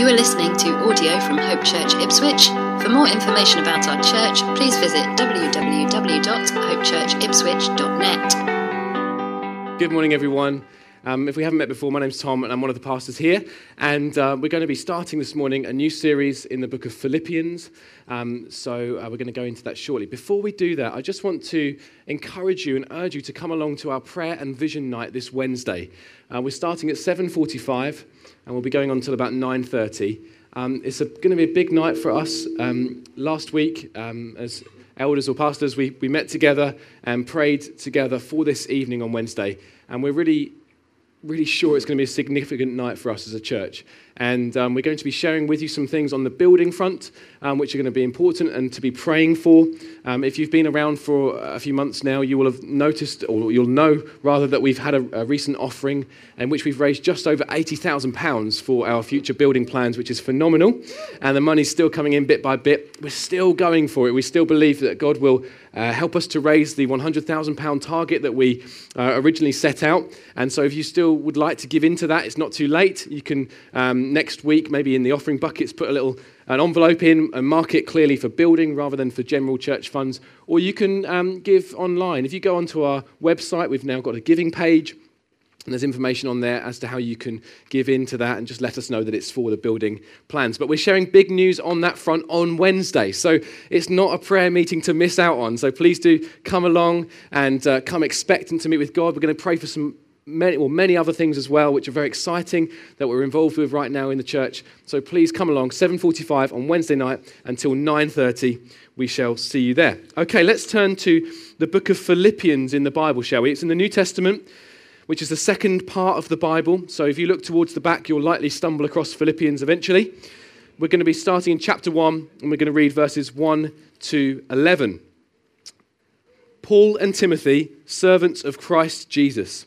You are listening to audio from Hope Church Ipswich. For more information about our church, please visit www.hopechurchipswich.net. Good morning, everyone. If we haven't met before, my name's Tom, and I'm one of the pastors here. And we're going to be starting this morning a new series in the book of Philippians. We're going to go into that shortly. Before we do that, I just want to encourage you and urge you to come along to our prayer and vision night this Wednesday. We're starting at 7:45, and we'll be going on until about 9:30. It's going to be a big night for us. Last week, as elders or pastors, we met together and prayed together for this evening on Wednesday. And we're really sure it's going to be a significant night for us as a church. And we're going to be sharing with you some things on the building front, which are going to be important and to be praying for. If you've been around for a few months now, you will have noticed, or you'll know rather, that we've had a recent offering in which we've raised just over £80,000 for our future building plans, which is phenomenal. And the money's still coming in bit by bit. We're still going for it. We still believe that God will help us to raise the £100,000 target that we originally set out. And so if you still would like to give into that, it's not too late. You can next week, maybe in the offering buckets, put an envelope in and mark it clearly for building rather than for general church funds. Or you can give online. If you go onto our website, we've now got a giving page, and there's information on there as to how you can give into that, and just let us know that it's for the building plans. But we're sharing big news on that front on Wednesday, so it's not a prayer meeting to miss out on. So please do come along and come expectant to meet with God. We're going to pray for many other things as well, which are very exciting, that we're involved with right now in the church. So please come along, 7:45 on Wednesday night until 9:30. We shall see you there. Okay, let's turn to the book of Philippians in the Bible, shall we? It's in the New Testament, which is the second part of the Bible. So if you look towards the back, you'll likely stumble across Philippians eventually. We're going to be starting in chapter 1, and we're going to read verses 1 to 11. Paul and Timothy, servants of Christ Jesus,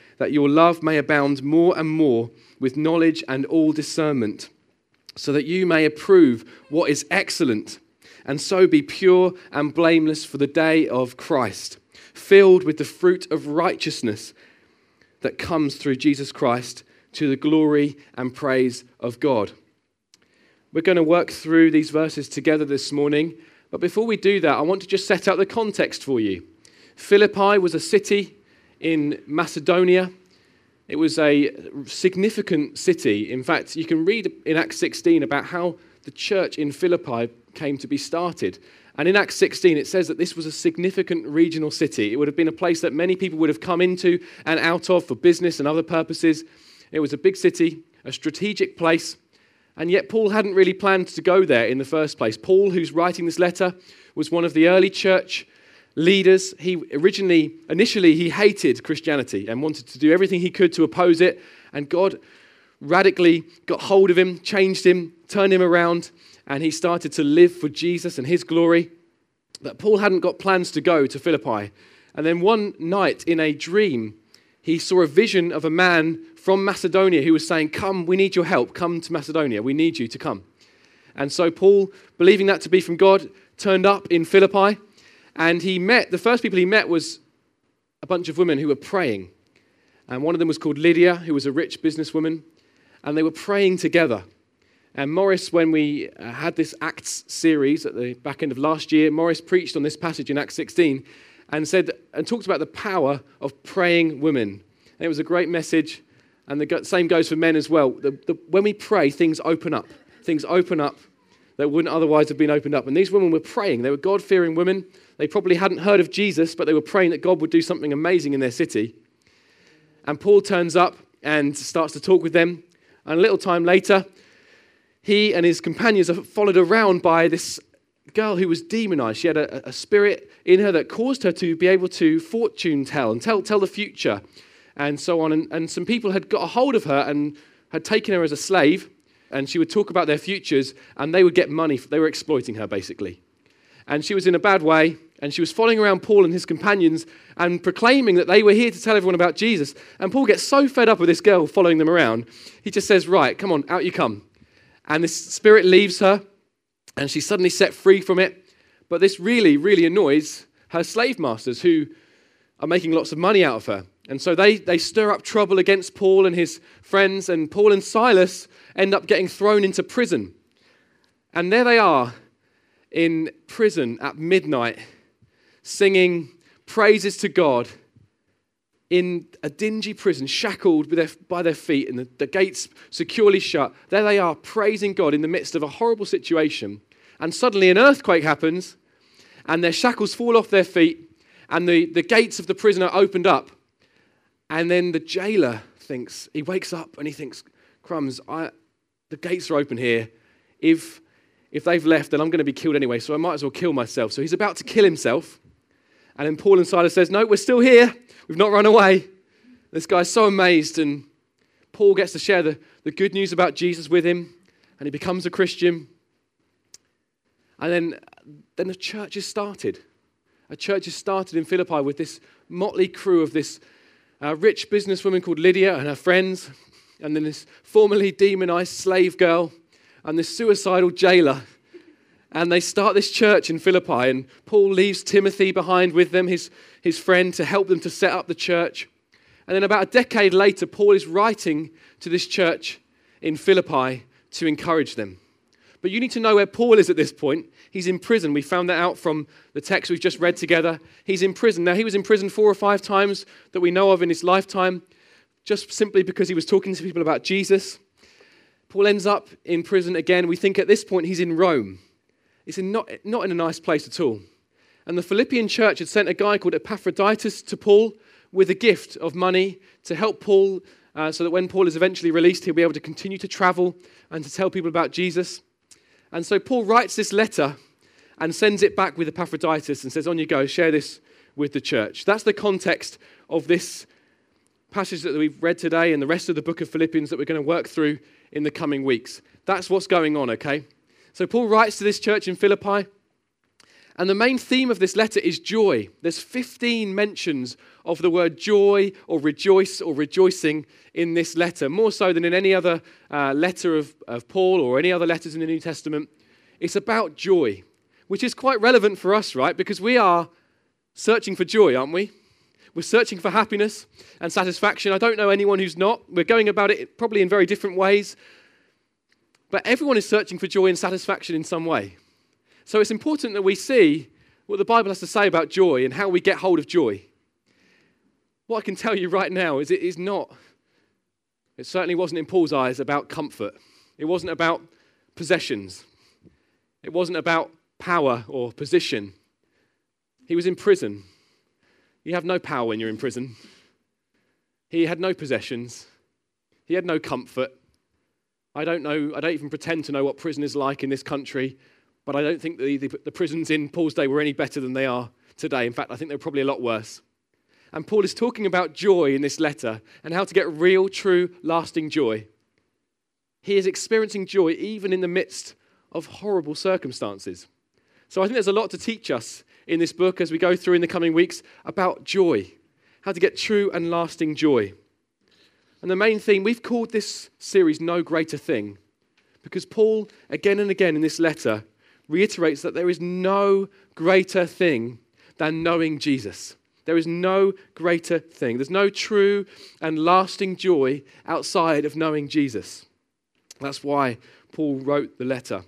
that your love may abound more and more with knowledge and all discernment, so that you may approve what is excellent, and so be pure and blameless for the day of Christ, filled with the fruit of righteousness that comes through Jesus Christ, to the glory and praise of God. We're going to work through these verses together this morning, but before we do that, I want to just set out the context for you. Philippi was a city in Macedonia. It was a significant city. In fact, you can read in Acts 16 about how the church in Philippi came to be started. And in Acts 16, it says that this was a significant regional city. It would have been a place that many people would have come into and out of for business and other purposes. It was a big city, a strategic place. And yet Paul hadn't really planned to go there in the first place. Paul, who's writing this letter, was one of the early church leaders. He initially he hated Christianity and wanted to do everything he could to oppose it, and God radically got hold of him, changed him, turned him around, and he started to live for Jesus and his glory. But Paul hadn't got plans to go to Philippi. And then one night in a dream, he saw a vision of a man from Macedonia who was saying, "Come, we need your help. Come to Macedonia. We need you to come." And so Paul, believing that to be from God, turned up in Philippi. And the first people he met was a bunch of women who were praying. And one of them was called Lydia, who was a rich businesswoman. And they were praying together. And Morris, when we had this Acts series at the back end of last year, Morris preached on this passage in Acts 16 and said and talked about the power of praying women. And it was a great message. And the same goes for men as well. When we pray, things open up. Things open up. that wouldn't otherwise have been opened up. And these women were praying. They were God-fearing women. They probably hadn't heard of Jesus, but they were praying that God would do something amazing in their city. And Paul turns up and starts to talk with them. And a little time later, he and his companions are followed around by this girl who was demonized. She had a spirit in her that caused her to be able to fortune tell and tell the future and so on. And some people had got a hold of her and had taken her as a slave, and she would talk about their futures, and they would get money. They were exploiting her, basically. And she was in a bad way, and she was following around Paul and his companions and proclaiming that they were here to tell everyone about Jesus. And Paul gets so fed up with this girl following them around, he just says, right, come on, out you come. And this spirit leaves her, and she's suddenly set free from it. But this really, really annoys her slave masters, who are making lots of money out of her. And so they stir up trouble against Paul and his friends, and Paul and Silas end up getting thrown into prison. And there they are in prison at midnight, singing praises to God in a dingy prison, shackled by their feet and the gates securely shut. There they are, praising God in the midst of a horrible situation. And suddenly an earthquake happens, and their shackles fall off their feet, and the gates of the prison are opened up. And then the jailer thinks, he wakes up and he thinks, crumbs, the gates are open here. If they've left, then I'm going to be killed anyway, so I might as well kill myself. So he's about to kill himself. And then Paul and Silas says, no, we're still here. We've not run away. This guy's so amazed. And Paul gets to share the good news about Jesus with him, and he becomes a Christian. And then a church is started. A church is started in Philippi with this motley crew of this rich businesswoman called Lydia and her friends, and then this formerly demonized slave girl, and this suicidal jailer, and they start this church in Philippi, and Paul leaves Timothy behind with them, his friend, to help them to set up the church. And then about a decade later, Paul is writing to this church in Philippi to encourage them. But you need to know where Paul is at this point. He's in prison. We found that out from the text we've just read together. He's in prison. Now, he was in prison 4 or 5 times that we know of in his lifetime, just simply because he was talking to people about Jesus. Paul ends up in prison again. We think at this point he's in Rome. It's not in a nice place at all. And the Philippian church had sent a guy called Epaphroditus to Paul with a gift of money to help Paul so that when Paul is eventually released, he'll be able to continue to travel and to tell people about Jesus. And so Paul writes this letter and sends it back with Epaphroditus and says, on you go, share this with the church. That's the context of this passage that we've read today and the rest of the book of Philippians that we're going to work through in the coming weeks. That's what's going on, okay? So Paul writes to this church in Philippi, and the main theme of this letter is joy. There's 15 mentions of the word joy or rejoice or rejoicing in this letter, more so than in any other letter of Paul or any other letters in the New Testament. It's about joy, which is quite relevant for us, right? Because we are searching for joy, aren't we? We're searching for happiness and satisfaction. I don't know anyone who's not. We're going about it probably in very different ways. But everyone is searching for joy and satisfaction in some way. So it's important that we see what the Bible has to say about joy and how we get hold of joy. What I can tell you right now is it certainly wasn't in Paul's eyes about comfort. It wasn't about possessions. It wasn't about power or position. He was in prison. You have no power when you're in prison. He had no possessions. He had no comfort. I don't know, I don't even pretend to know what prison is like in this country, but I don't think the prisons in Paul's day were any better than they are today. In fact, I think they're probably a lot worse. And Paul is talking about joy in this letter and how to get real, true, lasting joy. He is experiencing joy even in the midst of horrible circumstances. So I think there's a lot to teach us in this book as we go through in the coming weeks about joy, how to get true and lasting joy. And the main theme, we've called this series No Greater Thing, because Paul, again and again in this letter, reiterates that there is no greater thing than knowing Jesus. There is no greater thing. There's no true and lasting joy outside of knowing Jesus. That's why Paul wrote the letter.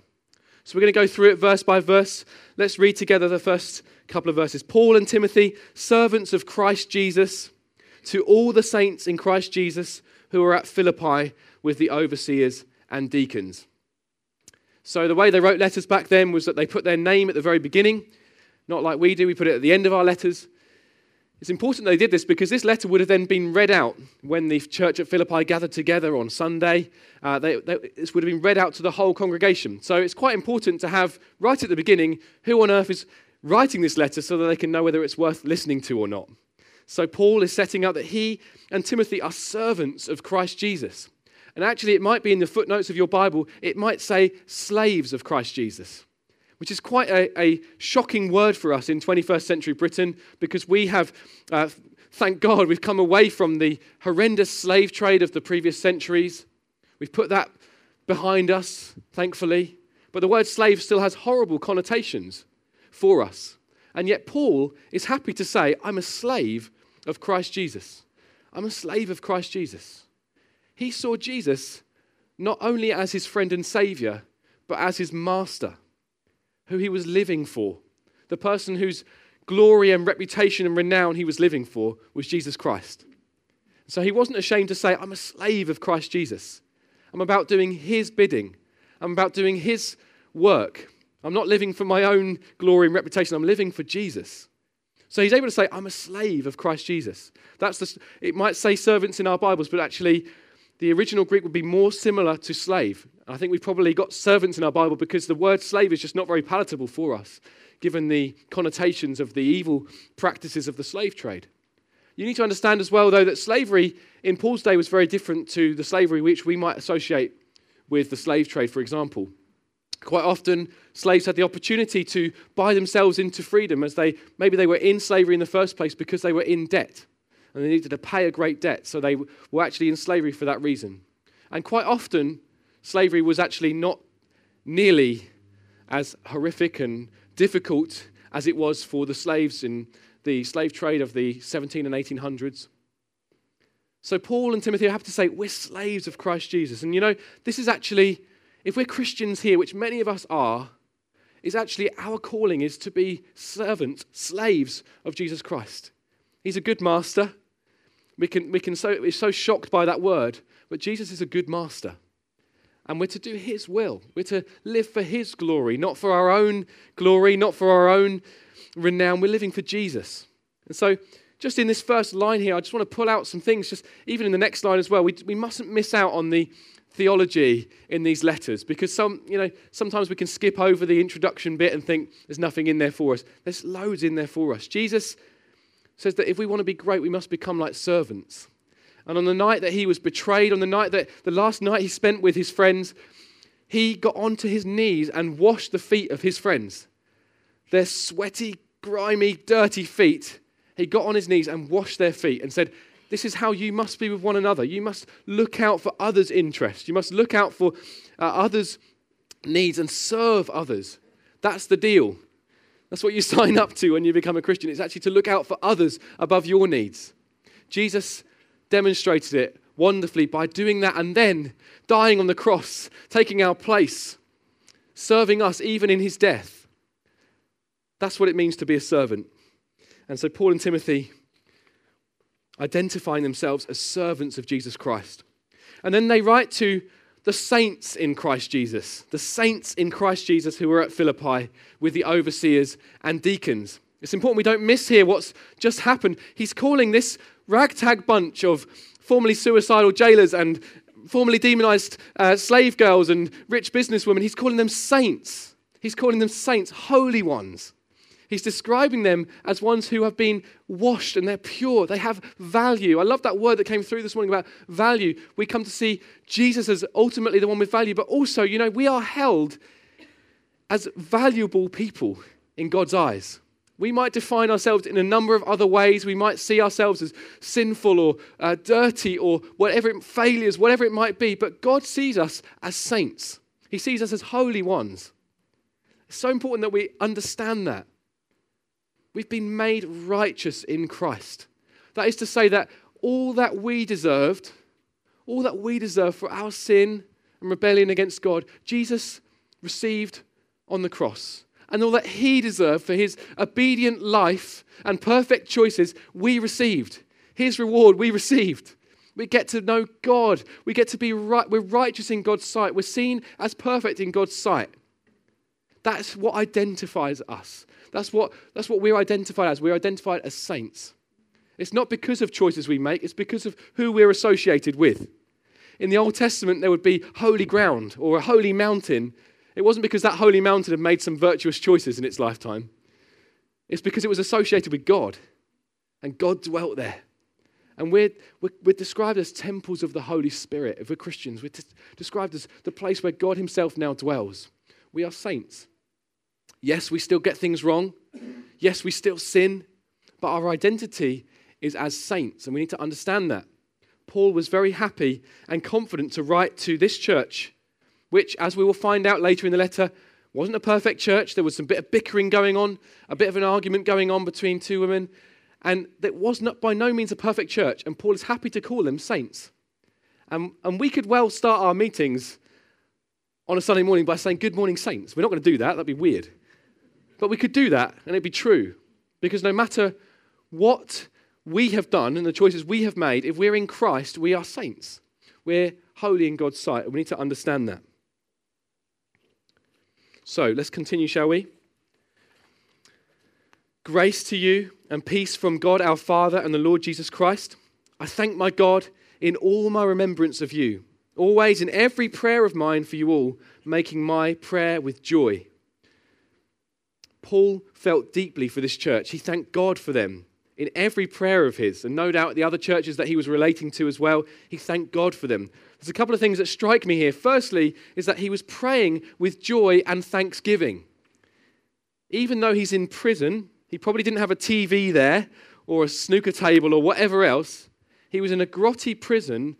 So we're going to go through it verse by verse. Let's read together the first couple of verses. Paul and Timothy, servants of Christ Jesus, to all the saints in Christ Jesus who are at Philippi with the overseers and deacons. So the way they wrote letters back then was that they put their name at the very beginning, not like we do, we put it at the end of our letters. It's important they did this because this letter would have then been read out when the church at Philippi gathered together on Sunday. This would have been read out to the whole congregation. So it's quite important to have right at the beginning who on earth is writing this letter so that they can know whether it's worth listening to or not. So Paul is setting up that he and Timothy are servants of Christ Jesus. And actually it might be in the footnotes of your Bible, it might say slaves of Christ Jesus, which is quite a shocking word for us in 21st century Britain because we have, thank God, we've come away from the horrendous slave trade of the previous centuries. We've put that behind us, thankfully. But the word slave still has horrible connotations for us. And yet Paul is happy to say, I'm a slave of Christ Jesus. I'm a slave of Christ Jesus. He saw Jesus not only as his friend and saviour, but as his master, who he was living for. The person whose glory and reputation and renown he was living for was Jesus Christ. So he wasn't ashamed to say, I'm a slave of Christ Jesus. I'm about doing his bidding. I'm about doing his work. I'm not living for my own glory and reputation. I'm living for Jesus. So he's able to say, I'm a slave of Christ Jesus. It might say servants in our Bibles, but actually the original Greek would be more similar to slave. I think we've probably got servants in our Bible because the word slave is just not very palatable for us, given the connotations of the evil practices of the slave trade. You need to understand as well, though, that slavery in Paul's day was very different to the slavery which we might associate with the slave trade, for example. Quite often, slaves had the opportunity to buy themselves into freedom as maybe they were in slavery in the first place because they were in debt. And they needed to pay a great debt, so they were actually in slavery for that reason. And quite often, slavery was actually not nearly as horrific and difficult as it was for the slaves in the slave trade of the 1700s and 1800s. So Paul and Timothy have to say, we're slaves of Christ Jesus. And you know, this is actually, if we're Christians here, which many of us are, is actually our calling is to be servants, slaves of Jesus Christ. He's a good master. We're so shocked by that word, but Jesus is a good master. And we're to do his will. We're to live for his glory, not for our own glory, not for our own renown. We're living for Jesus. And so just in this first line here, I just want to pull out some things, just even in the next line as well. We mustn't miss out on the theology in these letters because sometimes we can skip over the introduction bit and think there's nothing in there for us. There's loads in there for us. Jesus says that if we want to be great, we must become like servants. And on the night that he was betrayed, the last night he spent with his friends, he got onto his knees and washed the feet of his friends. Their sweaty, grimy, dirty feet. He got on his knees and washed their feet and said, this is how you must be with one another. You must look out for others' interests. You must look out for others' needs and serve others. That's the deal. That's what you sign up to when you become a Christian. It's actually to look out for others above your needs. Jesus demonstrated it wonderfully by doing that and then dying on the cross, taking our place, serving us even in his death. That's what it means to be a servant. And so Paul and Timothy identifying themselves as servants of Jesus Christ. And then they write to the saints in Christ Jesus who were at Philippi with the overseers and deacons. It's important we don't miss here what's just happened. He's calling this ragtag bunch of formerly suicidal jailers and formerly demonized slave girls and rich businesswomen, he's calling them saints. He's calling them saints, holy ones. He's describing them as ones who have been washed and they're pure. They have value. I love that word that came through this morning about value. We come to see Jesus as ultimately the one with value, but also, we are held as valuable people in God's eyes. We might define ourselves in a number of other ways. We might see ourselves as sinful or dirty or failures, whatever it might be. But God sees us as saints. He sees us as holy ones. It's so important that we understand that. We've been made righteous in Christ. That is to say that all that we deserve for our sin and rebellion against God, Jesus received on the cross. And all that he deserved for his obedient life and perfect choices, we received. His reward, we received. We get to know God. We get to be right. We're righteous in God's sight. We're seen as perfect in God's sight. That's what identifies us. That's what we're identified as. We're identified as saints. It's not because of choices we make. It's because of who we're associated with. In the Old Testament, there would be holy ground or a holy mountain. It wasn't because that holy mountain had made some virtuous choices in its lifetime. It's because it was associated with God, and God dwelt there. And we're described as temples of the Holy Spirit. If we're Christians, we're described as the place where God himself now dwells. We are saints. Yes, we still get things wrong. Yes, we still sin. But our identity is as saints, and we need to understand that. Paul was very happy and confident to write to this church, which, as we will find out later in the letter, wasn't a perfect church. There was some bit of bickering going on, a bit of an argument going on between two women, and that was not by no means a perfect church, and Paul is happy to call them saints. And we could well start our meetings on a Sunday morning by saying, "Good morning, saints." We're not going to do that. That'd be weird. But we could do that, and it'd be true, because no matter what we have done and the choices we have made, if we're in Christ, we are saints. We're holy in God's sight, and we need to understand that. So let's continue, shall we? Grace to you and peace from God our Father and the Lord Jesus Christ. I thank my God in all my remembrance of you, always in every prayer of mine for you all, making my prayer with joy. Paul felt deeply for this church. He thanked God for them in every prayer of his, and no doubt the other churches that he was relating to as well, he thanked God for them. There's a couple of things that strike me here. Firstly, is that he was praying with joy and thanksgiving. Even though he's in prison, he probably didn't have a TV there or a snooker table or whatever else. He was in a grotty prison,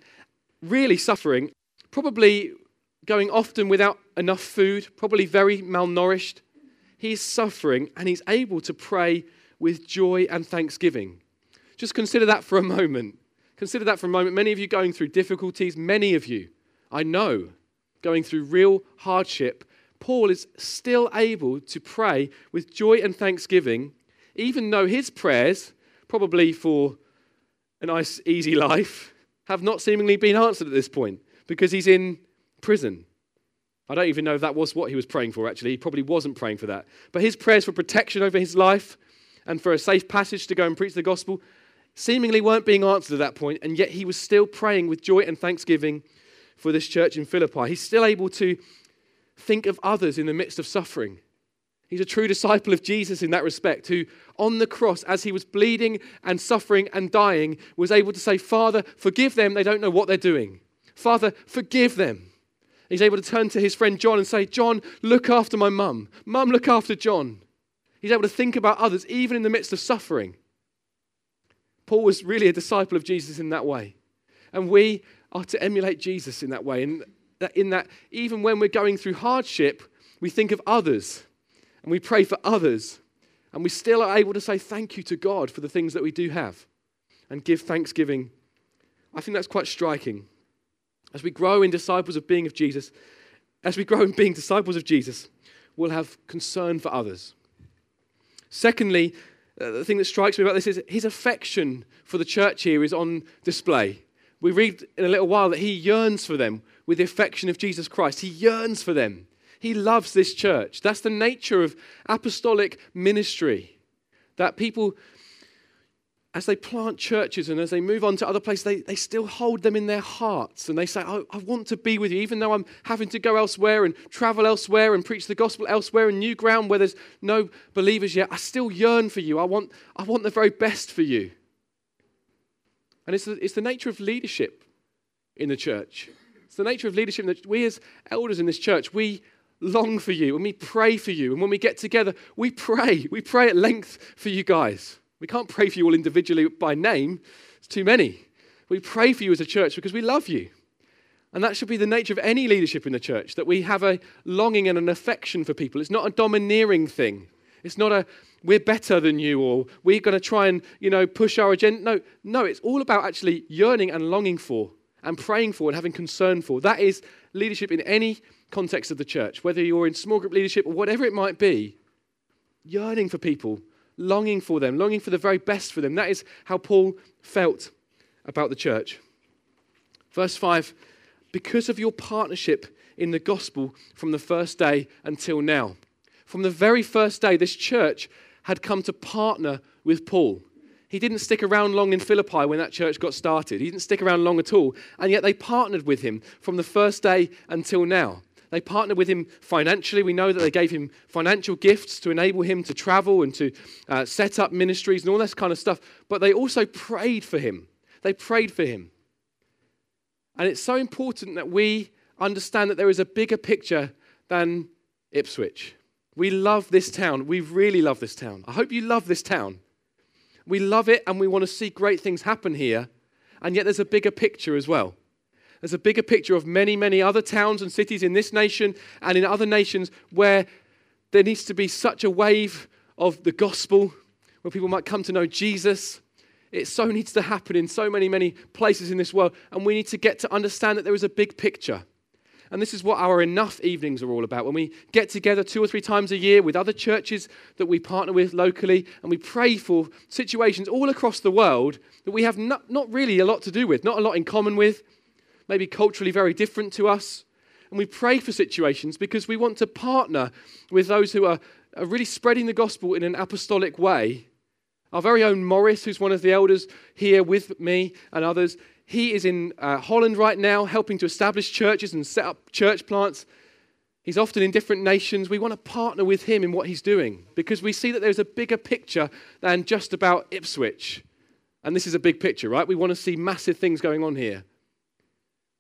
really suffering, probably going often without enough food, probably very malnourished. He's suffering, and he's able to pray with joy and thanksgiving. Just consider that for a moment. Consider that for a moment. Many of you going through difficulties, many of you, I know, going through real hardship. Paul is still able to pray with joy and thanksgiving, even though his prayers, probably for a nice, easy life, have not seemingly been answered at this point, because he's in prison. I don't even know if that was what he was praying for, actually. He probably wasn't praying for that. But his prayers for protection over his life and for a safe passage to go and preach the gospel seemingly weren't being answered at that point, and yet he was still praying with joy and thanksgiving for this church in Philippi. He's still able to think of others in the midst of suffering. He's a true disciple of Jesus in that respect, who on the cross, as he was bleeding and suffering and dying, was able to say, "Father, forgive them, they don't know what they're doing. Father, forgive them." He's able to turn to his friend John and say, "John, look after my mum. Mum, look after John." He's able to think about others even in the midst of suffering. Paul was really a disciple of Jesus in that way. And we are to emulate Jesus in that way. And in that, even when we're going through hardship, we think of others and we pray for others. And we still are able to say thank you to God for the things that we do have and give thanksgiving. I think that's quite striking. As we grow in being disciples of Jesus, we'll have concern for others. Secondly, the thing that strikes me about this is his affection for the church here is on display. We read in a little while that he yearns for them with the affection of Jesus Christ. He yearns for them. He loves this church. That's the nature of apostolic ministry, that people, as they plant churches and as they move on to other places, they still hold them in their hearts, and they say, "Oh, I want to be with you, even though I'm having to go elsewhere and travel elsewhere and preach the gospel elsewhere in new ground where there's no believers yet. I still yearn for you. I want the very best for you." And it's the nature of leadership in the church. It's the nature of leadership that we as elders in this church, we long for you and we pray for you. And when we get together, we pray. We pray at length for you guys. We can't pray for you all individually by name. It's too many. We pray for you as a church because we love you. And that should be the nature of any leadership in the church, that we have a longing and an affection for people. It's not a domineering thing. It's not a, "We're better than you," or "We're going to try and, push our agenda." No, it's all about actually yearning and longing for and praying for and having concern for. That is leadership in any context of the church, whether you're in small group leadership or whatever it might be, yearning for people, longing for them, longing for the very best for them. That is how Paul felt about the church. Verse 5, because of your partnership in the gospel from the first day until now. From the very first day, this church had come to partner with Paul. He didn't stick around long in Philippi when that church got started. He didn't stick around long at all. And yet they partnered with him from the first day until now. They partnered with him financially. We know that they gave him financial gifts to enable him to travel and to set up ministries and all this kind of stuff. But they also prayed for him. They prayed for him. And it's so important that we understand that there is a bigger picture than Ipswich. We love this town. We really love this town. I hope you love this town. We love it and we want to see great things happen here. And yet there's a bigger picture as well. There's a bigger picture of many, many other towns and cities in this nation and in other nations where there needs to be such a wave of the gospel where people might come to know Jesus. It so needs to happen in so many, many places in this world. And we need to get to understand that there is a big picture. And this is what our Enough evenings are all about. When we get together 2 or 3 times a year with other churches that we partner with locally, and we pray for situations all across the world that we have not really a lot to do with, not a lot in common with, maybe culturally very different to us. And we pray for situations because we want to partner with those who are really spreading the gospel in an apostolic way. Our very own Morris, who's one of the elders here with me and others, he is in Holland right now, helping to establish churches and set up church plants. He's often in different nations. We want to partner with him in what he's doing because we see that there's a bigger picture than just about Ipswich. And this is a big picture, right? We want to see massive things going on here.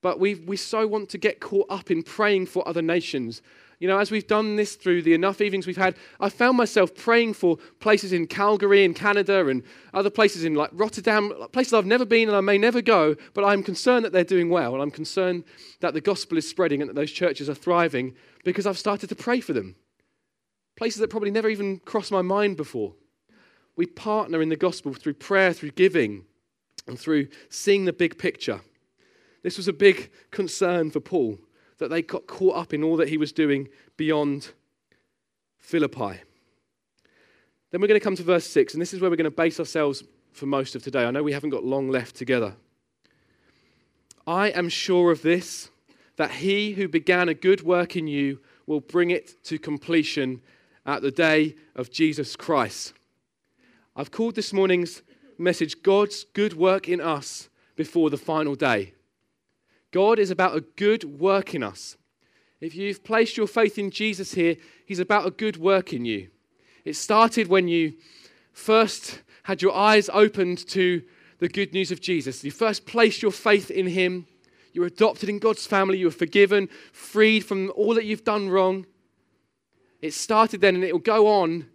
But we so want to get caught up in praying for other nations. You know, as we've done this through the Enough evenings we've had, I found myself praying for places in Calgary in Canada and other places in like Rotterdam, places I've never been and I may never go, but I'm concerned that they're doing well and I'm concerned that the gospel is spreading and that those churches are thriving because I've started to pray for them. Places that probably never even crossed my mind before. We partner in the gospel through prayer, through giving, and through seeing the big picture. This was a big concern for Paul, that they got caught up in all that he was doing beyond Philippi. Then we're going to come to verse 6, and this is where we're going to base ourselves for most of today. I know we haven't got long left together. I am sure of this, that he who began a good work in you will bring it to completion at the day of Jesus Christ. I've called this morning's message, God's good work in us before the final day. God is about a good work in us. If you've placed your faith in Jesus here, he's about a good work in you. It started when you first had your eyes opened to the good news of Jesus. You first placed your faith in him. You were adopted in God's family. You were forgiven, freed from all that you've done wrong. It started then and it will go on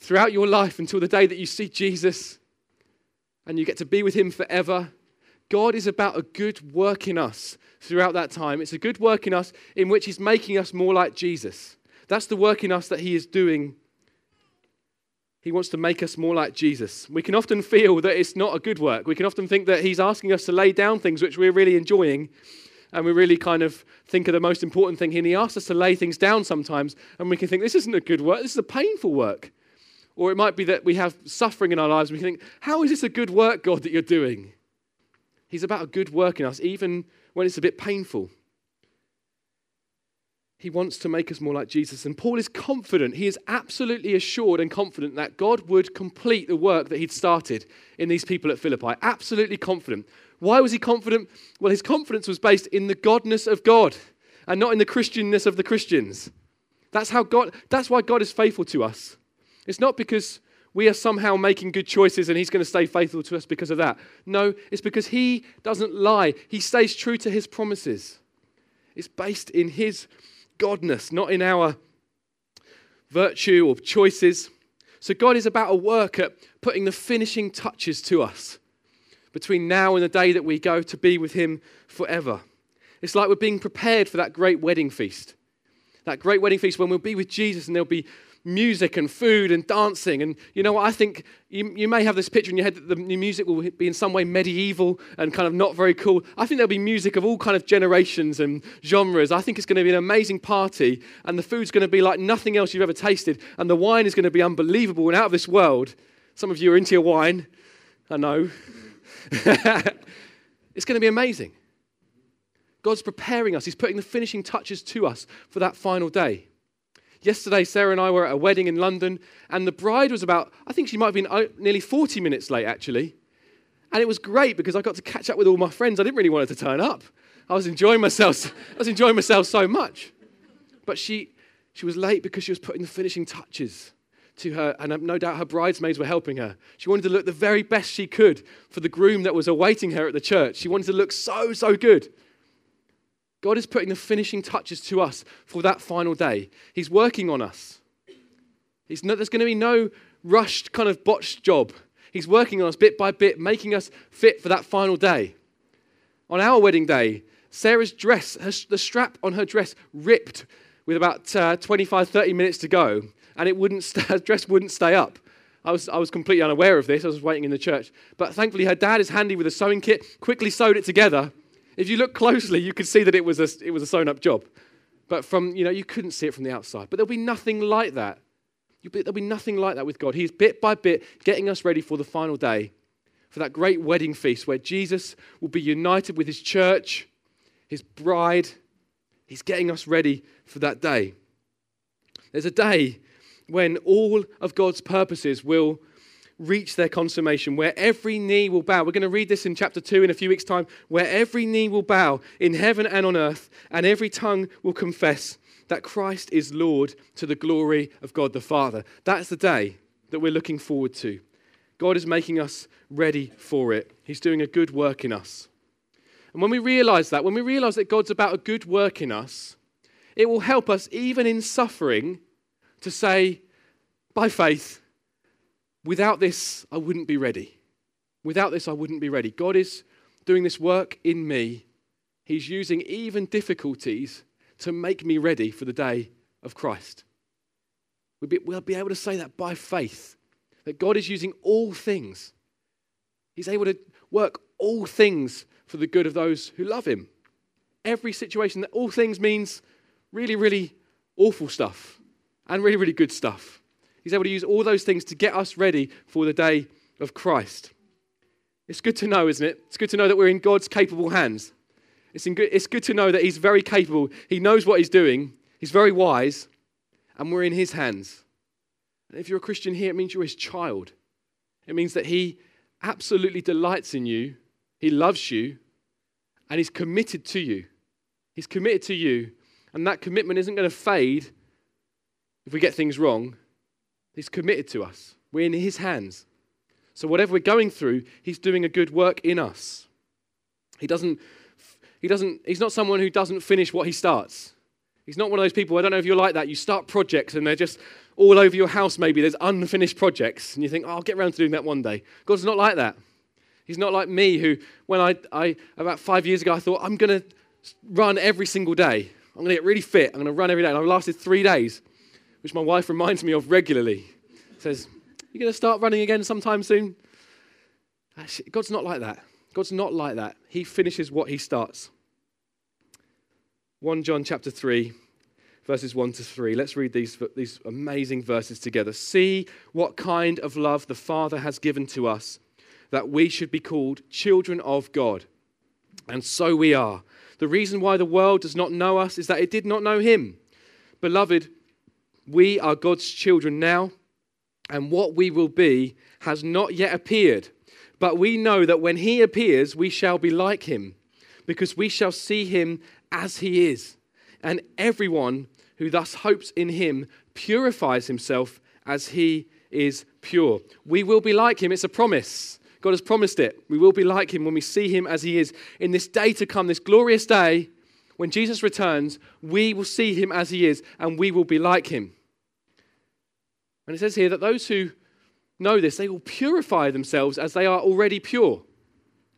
throughout your life until the day that you see Jesus and you get to be with him forever. God is about a good work in us throughout that time. It's a good work in us in which he's making us more like Jesus. That's the work in us that he is doing. He wants to make us more like Jesus. We can often feel that it's not a good work. We can often think that he's asking us to lay down things which we're really enjoying and we really kind of think are the most important thing. And he asks us to lay things down sometimes and we can think, this isn't a good work, this is a painful work. Or it might be that we have suffering in our lives and we can think, how is this a good work, God, that you're doing? He's about a good work in us, even when it's a bit painful. He wants to make us more like Jesus. And Paul is confident, he is absolutely assured and confident that God would complete the work that he'd started in these people at Philippi. Absolutely confident. Why was he confident? Well, his confidence was based in the godness of God and not in the Christianness of the Christians. That's why God is faithful to us. It's not because we are somehow making good choices and he's going to stay faithful to us because of that. No, it's because he doesn't lie. He stays true to his promises. It's based in his godness, not in our virtue or choices. So God is about a work at putting the finishing touches to us between now and the day that we go to be with him forever. It's like we're being prepared for that great wedding feast. That great wedding feast when we'll be with Jesus and there'll be music and food and dancing. And you know what, I think you may have this picture in your head that the music will be in some way medieval and kind of not very cool. I think there'll be music of all kind of generations and genres. I think it's going to be an amazing party and the food's going to be like nothing else you've ever tasted and the wine is going to be unbelievable and out of this world. Some of you are into your wine, I know. It's going to be amazing. God's preparing us. He's putting the finishing touches to us for that final day. Yesterday, Sarah and I were at a wedding in London, and the bride was about, I think she might have been nearly 40 minutes late, actually. And it was great because I got to catch up with all my friends. I didn't really want her to turn up. I was enjoying myself so much. But she was late because she was putting the finishing touches to her, and no doubt her bridesmaids were helping her. She wanted to look the very best she could for the groom that was awaiting her at the church. She wanted to look so, so good. God is putting the finishing touches to us for that final day. He's working on us. There's going to be no rushed kind of botched job. He's working on us bit by bit, making us fit for that final day. On our wedding day, Sarah's dress, the strap on her dress ripped with about 25-30 minutes to go, and her dress wouldn't stay up. I was completely unaware of this. I was waiting in the church. But thankfully, her dad is handy with a sewing kit, quickly sewed it together. If you look closely, you could see that it was a sewn-up job. But you couldn't see it from the outside. But there'll be nothing like that. There'll be nothing like that with God. He's bit by bit getting us ready for the final day, for that great wedding feast where Jesus will be united with his church, his bride. He's getting us ready for that day. There's a day when all of God's purposes will reach their consummation, where every knee will bow. We're going to read this in chapter 2 in a few weeks' time, where every knee will bow in heaven and on earth, and every tongue will confess that Christ is Lord to the glory of God the Father. That's the day that we're looking forward to. God is making us ready for it. He's doing a good work in us. And when we realize that God's about a good work in us, it will help us, even in suffering, to say, by faith, without this, I wouldn't be ready. Without this, I wouldn't be ready. God is doing this work in me. He's using even difficulties to make me ready for the day of Christ. We'll be able to say that by faith, that God is using all things. He's able to work all things for the good of those who love him. Every situation, that all things means really, really awful stuff and really, really good stuff. He's able to use all those things to get us ready for the day of Christ. It's good to know, isn't it? It's good to know that we're in God's capable hands. It's good to know that he's very capable. He knows what he's doing. He's very wise. And we're in his hands. And if you're a Christian here, it means you're his child. It means that he absolutely delights in you. He loves you. And he's committed to you. He's committed to you. And that commitment isn't going to fade if we get things wrong. He's committed to us. We're in his hands. So whatever we're going through, he's doing a good work in us. He's not someone who doesn't finish what he starts. He's not one of those people, I don't know if you're like that, you start projects and they're just all over your house maybe, there's unfinished projects. And you think, I'll get around to doing that one day. God's not like that. He's not like me who, when I about 5 years ago, I thought, I'm going to run every single day. I'm going to get really fit. I'm going to run every day. And I've lasted 3 days. Which my wife reminds me of regularly. Says, you're going to start running again sometime soon? Actually, God's not like that. God's not like that. He finishes what he starts. 1 John chapter 3, verses 1 to 3. Let's read these amazing verses together. See what kind of love the Father has given to us, that we should be called children of God. And so we are. The reason why the world does not know us is that it did not know him. Beloved, we are God's children now, and what we will be has not yet appeared. But we know that when he appears, we shall be like him, because we shall see him as he is. And everyone who thus hopes in him purifies himself as he is pure. We will be like him. It's a promise. God has promised it. We will be like him when we see him as he is. In this day to come, this glorious day, when Jesus returns, we will see him as he is, and we will be like him. And it says here that those who know this, they will purify themselves as they are already pure.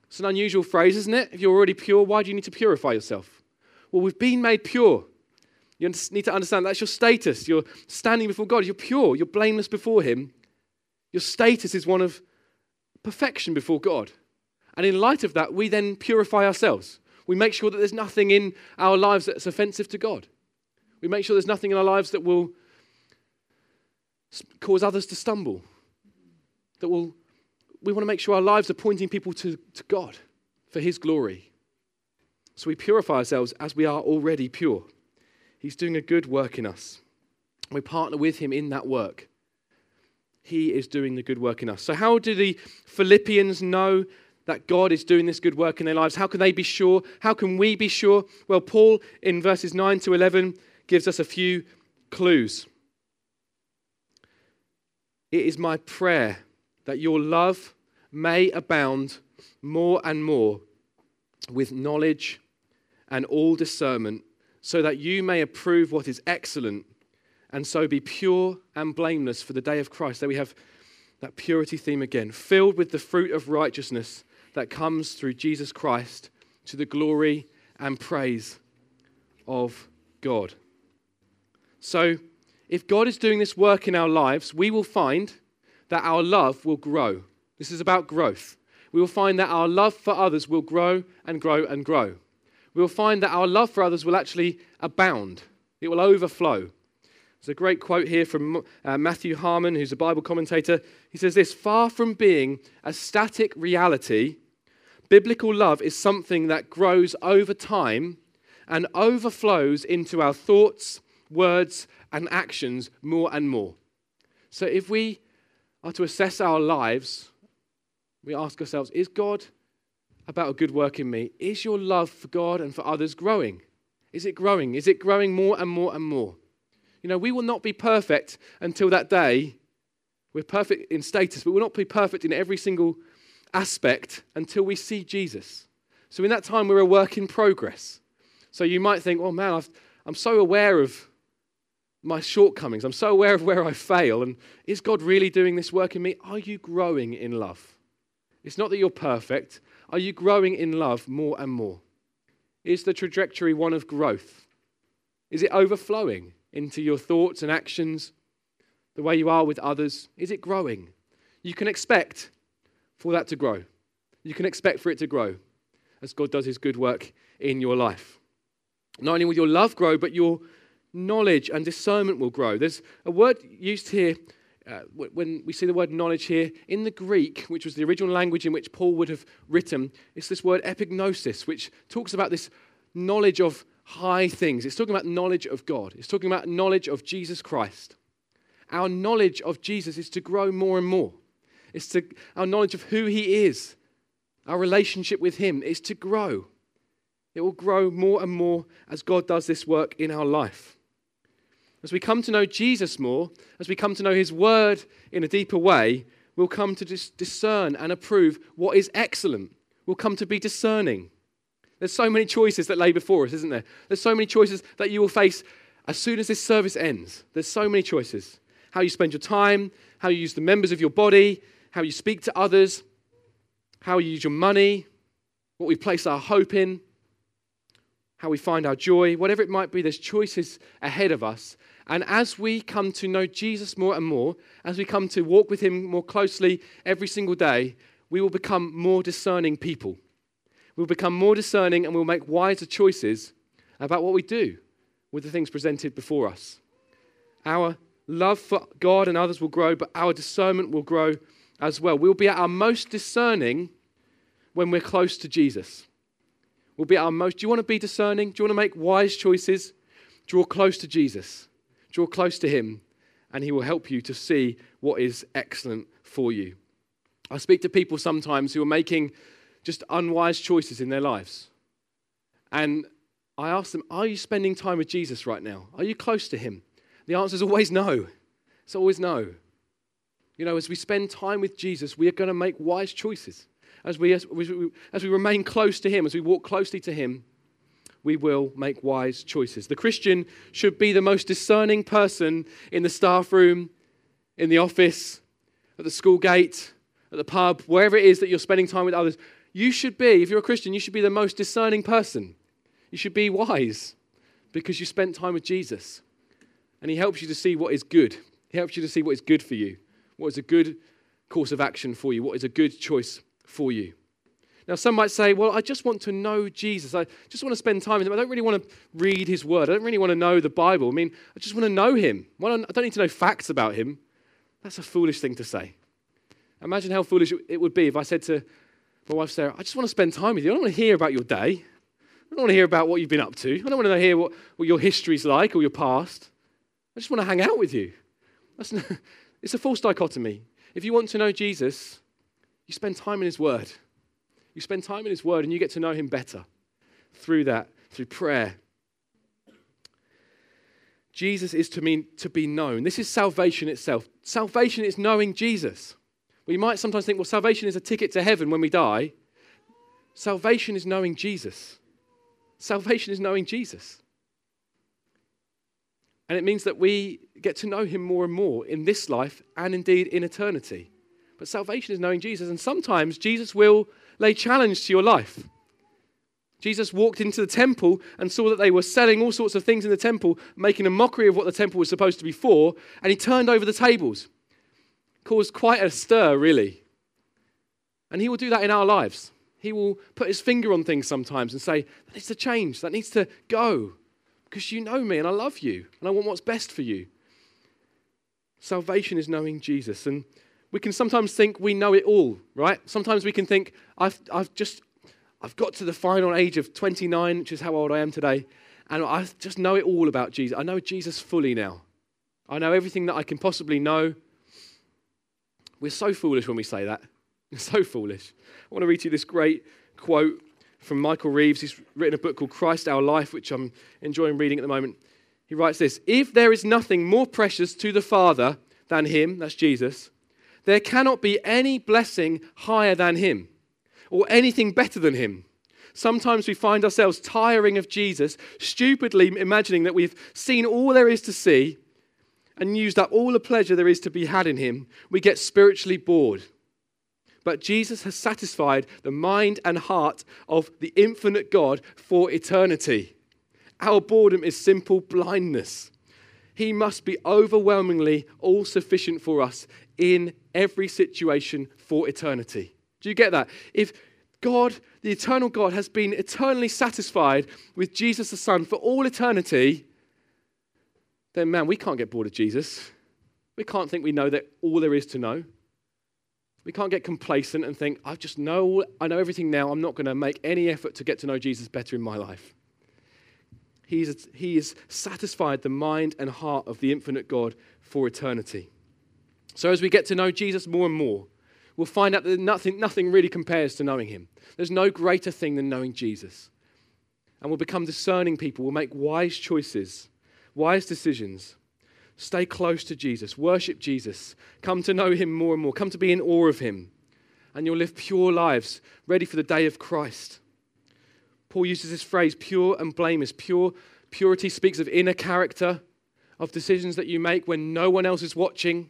It's an unusual phrase, isn't it? If you're already pure, why do you need to purify yourself? Well, we've been made pure. You need to understand that's your status. You're standing before God. You're pure. You're blameless before him. Your status is one of perfection before God. And in light of that, we then purify ourselves. We make sure that there's nothing in our lives that's offensive to God. We make sure there's nothing in our lives that will cause others to stumble. We want to make sure our lives are pointing people to God for his glory. So we purify ourselves as we are already pure. He's doing a good work in us. We partner with him in that work. He is doing the good work in us. So how do the Philippians know that God is doing this good work in their lives? How can they be sure? How can we be sure? Well, Paul, in verses 9 to 11, gives us a few clues. It is my prayer that your love may abound more and more with knowledge and all discernment, so that you may approve what is excellent, and so be pure and blameless for the day of Christ. There we have that purity theme again. Filled with the fruit of righteousness that comes through Jesus Christ to the glory and praise of God. So, if God is doing this work in our lives, we will find that our love will grow. This is about growth. We will find that our love for others will grow and grow and grow. We will find that our love for others will actually abound. It will overflow. There's a great quote here from Matthew Harmon, who's a Bible commentator. He says this: far from being a static reality, biblical love is something that grows over time and overflows into our thoughts, words, and actions more and more. So if we are to assess our lives, we ask ourselves, is God about a good work in me? Is your love for God and for others growing? Is it growing? Is it growing more and more and more? You know, we will not be perfect until that day. We're perfect in status, but we'll not be perfect in every single aspect until we see Jesus. So in that time, we're a work in progress. So you might think, oh man, I'm so aware of my shortcomings. I'm so aware of where I fail. And is God really doing this work in me? Are you growing in love? It's not that you're perfect. Are you growing in love more and more? Is the trajectory one of growth? Is it overflowing into your thoughts and actions, the way you are with others? Is it growing? You can expect for that to grow. You can expect for it to grow as God does his good work in your life. Not only will your love grow, but your knowledge and discernment will grow. There's a word used here, when we see the word knowledge here, in the Greek, which was the original language in which Paul would have written, it's this word epignosis, which talks about this knowledge of high things. It's talking about knowledge of God. It's talking about knowledge of Jesus Christ. Our knowledge of Jesus is to grow more and more. Our knowledge of who he is, our relationship with him, is to grow. It will grow more and more as God does this work in our life. As we come to know Jesus more, as we come to know his word in a deeper way, we'll come to discern and approve what is excellent. We'll come to be discerning. There's so many choices that lay before us, isn't there? There's so many choices that you will face as soon as this service ends. There's so many choices. How you spend your time, how you use the members of your body, how you speak to others, how you use your money, what we place our hope in, how we find our joy, whatever it might be, there's choices ahead of us. And as we come to know Jesus more and more, as we come to walk with him more closely every single day, we will become more discerning people. We'll become more discerning and we'll make wiser choices about what we do with the things presented before us. Our love for God and others will grow, but our discernment will grow as well. We'll be at our most discerning when we're close to Jesus. We'll be at our most. Do you want to be discerning? Do you want to make wise choices? Draw close to Jesus. Draw close to him, and he will help you to see what is excellent for you. I speak to people sometimes who are making just unwise choices in their lives. And I ask them, are you spending time with Jesus right now? Are you close to him? The answer is always no. It's always no. You know, as we spend time with Jesus, we are going to make wise choices. As we remain close to him, as we walk closely to him, we will make wise choices. The Christian should be the most discerning person in the staff room, in the office, at the school gate, at the pub, wherever it is that you're spending time with others. You should be, if you're a Christian, you should be the most discerning person. You should be wise because you spent time with Jesus. And he helps you to see what is good. He helps you to see what is good for you, what is a good course of action for you, what is a good choice for you. Now, some might say, well, I just want to know Jesus. I just want to spend time with him. I don't really want to read his word. I don't really want to know the Bible. I mean, I just want to know him. Well, I don't need to know facts about him. That's a foolish thing to say. Imagine how foolish it would be if I said to my wife Sarah, I just want to spend time with you. I don't want to hear about your day. I don't want to hear about what you've been up to. I don't want to hear what your history's like or your past. I just want to hang out with you. It's a false dichotomy. If you want to know Jesus, you spend time in his word. You spend time in his word and you get to know him better through that, through prayer. Jesus is to be known. This is salvation itself. Salvation is knowing Jesus. We might sometimes think, well, salvation is a ticket to heaven when we die. Salvation is knowing Jesus. Salvation is knowing Jesus. And it means that we get to know him more and more in this life and indeed in eternity. But salvation is knowing Jesus. And sometimes Jesus will lay challenge to your life. Jesus walked into the temple and saw that they were selling all sorts of things in the temple, making a mockery of what the temple was supposed to be for, and he turned over the tables. Caused quite a stir, really. And he will do that in our lives. He will put his finger on things sometimes and say, that needs to change, that needs to go, because you know me and I love you and I want what's best for you. Salvation is knowing Jesus. And we can sometimes think we know it all, right? Sometimes we can think, I've got to the final age of 29, which is how old I am today, and I just know it all about Jesus. I know Jesus fully now. I know everything that I can possibly know. We're so foolish when we say that. We're so foolish. I want to read to you this great quote from Michael Reeves. He's written a book called Christ Our Life, which I'm enjoying reading at the moment. He writes this: if there is nothing more precious to the Father than him, that's Jesus, there cannot be any blessing higher than him, or anything better than him. Sometimes we find ourselves tiring of Jesus, stupidly imagining that we've seen all there is to see and used up all the pleasure there is to be had in him. We get spiritually bored. But Jesus has satisfied the mind and heart of the infinite God for eternity. Our boredom is simple blindness. He must be overwhelmingly all-sufficient for us in every situation for eternity. Do you get that? If God, the eternal God, has been eternally satisfied with Jesus the Son for all eternity, then man, we can't get bored of Jesus. We can't think we know that all there is to know. We can't get complacent and think, I know everything now. I'm not going to make any effort to get to know Jesus better in my life. He is satisfied the mind and heart of the infinite God for eternity. So as we get to know Jesus more and more, we'll find out that nothing really compares to knowing him. There's no greater thing than knowing Jesus. And we'll become discerning people. We'll make wise choices, wise decisions. Stay close to Jesus. Worship Jesus. Come to know him more and more. Come to be in awe of him. And you'll live pure lives, ready for the day of Christ. Paul uses this phrase, pure and blameless. Purity speaks of inner character, of decisions that you make when no one else is watching,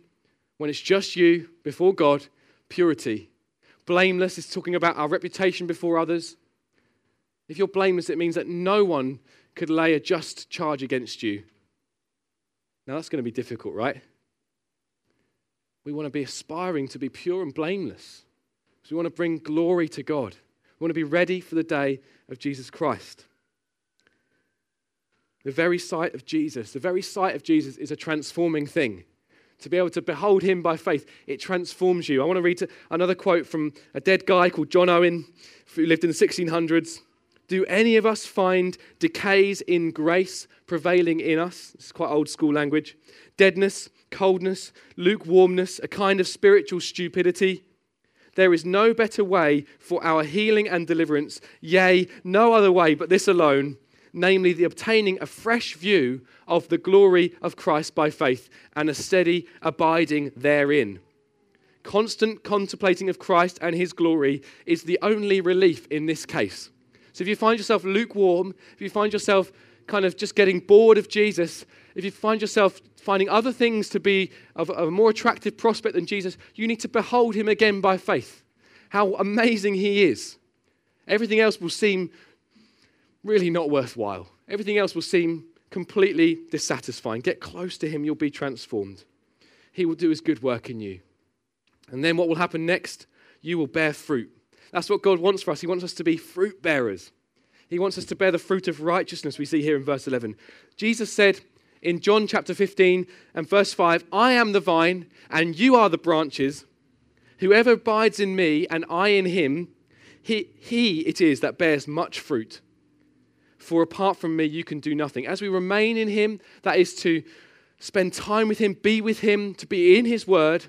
when it's just you before God. Purity. Blameless is talking about our reputation before others. If you're blameless, it means that no one could lay a just charge against you. Now that's going to be difficult, right? We want to be aspiring to be pure and blameless. So we want to bring glory to God. We want to be ready for the day of Jesus Christ. The very sight of Jesus is a transforming thing. To be able to behold him by faith, it transforms you. I want to read another quote from a dead guy called John Owen, who lived in the 1600s. Do any of us find decays in grace prevailing in us? It's quite old school language. Deadness, coldness, lukewarmness, a kind of spiritual stupidity. There is no better way for our healing and deliverance, yea, no other way but this alone, namely the obtaining a fresh view of the glory of Christ by faith and a steady abiding therein. Constant contemplating of Christ and his glory is the only relief in this case. So if you find yourself lukewarm, if you find yourself kind of just getting bored of Jesus, if you find yourself finding other things to be of a more attractive prospect than Jesus, you need to behold him again by faith. How amazing he is. Everything else will seem really not worthwhile. Everything else will seem completely dissatisfying. Get close to him, you'll be transformed. He will do his good work in you. And then what will happen next? You will bear fruit. That's what God wants for us. He wants us to be fruit bearers. He wants us to bear the fruit of righteousness we see here in verse 11. Jesus said in John chapter 15 and verse 5, I am the vine and you are the branches. Whoever abides in me and I in him, he it is that bears much fruit. for apart from me you can do nothing. As we remain in him, that is to spend time with him, be with him, to be in his word,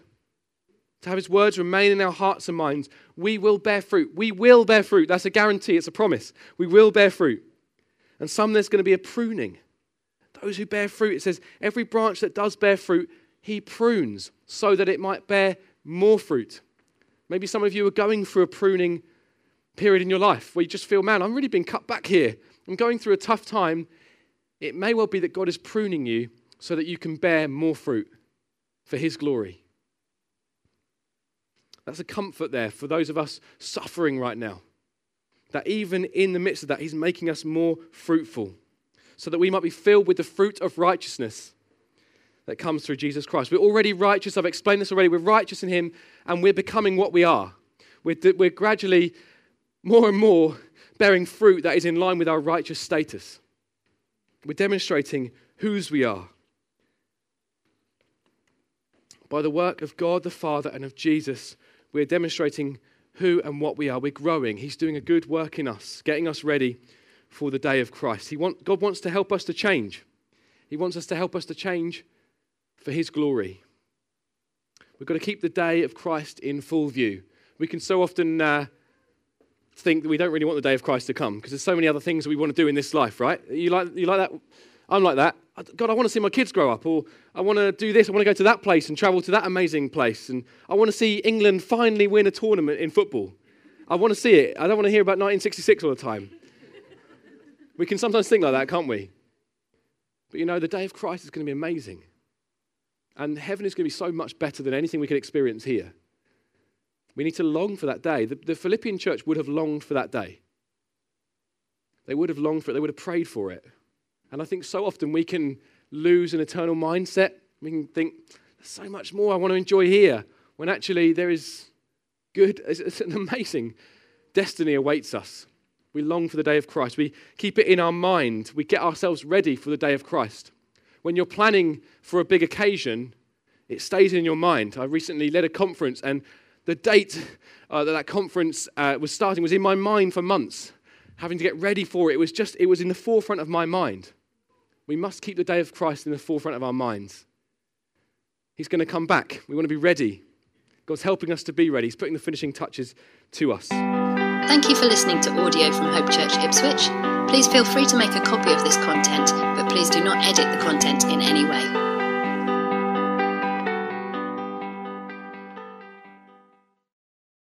to have his words remain in our hearts and minds, we will bear fruit. We will bear fruit. That's a guarantee. It's a promise. We will bear fruit. And some there's going to be a pruning. Those who bear fruit, it says, every branch that does bear fruit, he prunes so that it might bear more fruit. Maybe some of you are going through a pruning period in your life where you just feel, man, I'm really being cut back here. I'm going through a tough time. It may well be that God is pruning you so that you can bear more fruit for his glory. That's a comfort there for those of us suffering right now. That even in the midst of that, he's making us more fruitful so that we might be filled with the fruit of righteousness that comes through Jesus Christ. We're already righteous. I've explained this already. We're righteous in him and we're becoming what we are. We're gradually more and more bearing fruit that is in line with our righteous status. We're demonstrating whose we are. By the work of God the Father and of Jesus, we're demonstrating who and what we are. We're growing. He's doing a good work in us, getting us ready for the day of Christ. God wants to help us to change. He wants us to help us to change for his glory. We've got to keep the day of Christ in full view. We can so often think that we don't really want the day of Christ to come because there's so many other things that we want to do in this life, right? You like that? I'm like that. God, I want to see my kids grow up, or I want to do this. I want to go to that place and travel to that amazing place. And I want to see England finally win a tournament in football. I want to see it. I don't want to hear about 1966 all the time. We can sometimes think like that, can't we? But the day of Christ is going to be amazing. And heaven is going to be so much better than anything we could experience here. We need to long for that day. The Philippian church would have longed for that day. They would have longed for it. They would have prayed for it. And I think so often we can lose an eternal mindset. We can think, there's so much more I want to enjoy here, when actually there is good, it's an amazing destiny awaits us. We long for the day of Christ. We keep it in our mind. We get ourselves ready for the day of Christ. When you're planning for a big occasion, it stays in your mind. I recently led a conference, and the date that conference was starting was in my mind for months. Having to get ready for it, it was in the forefront of my mind. We must keep the day of Christ in the forefront of our minds. He's going to come back. We want to be ready. God's helping us to be ready. He's putting the finishing touches to us. Thank you for listening to audio from Hope Church Ipswich. Please feel free to make a copy of this content, but please do not edit the content in any way.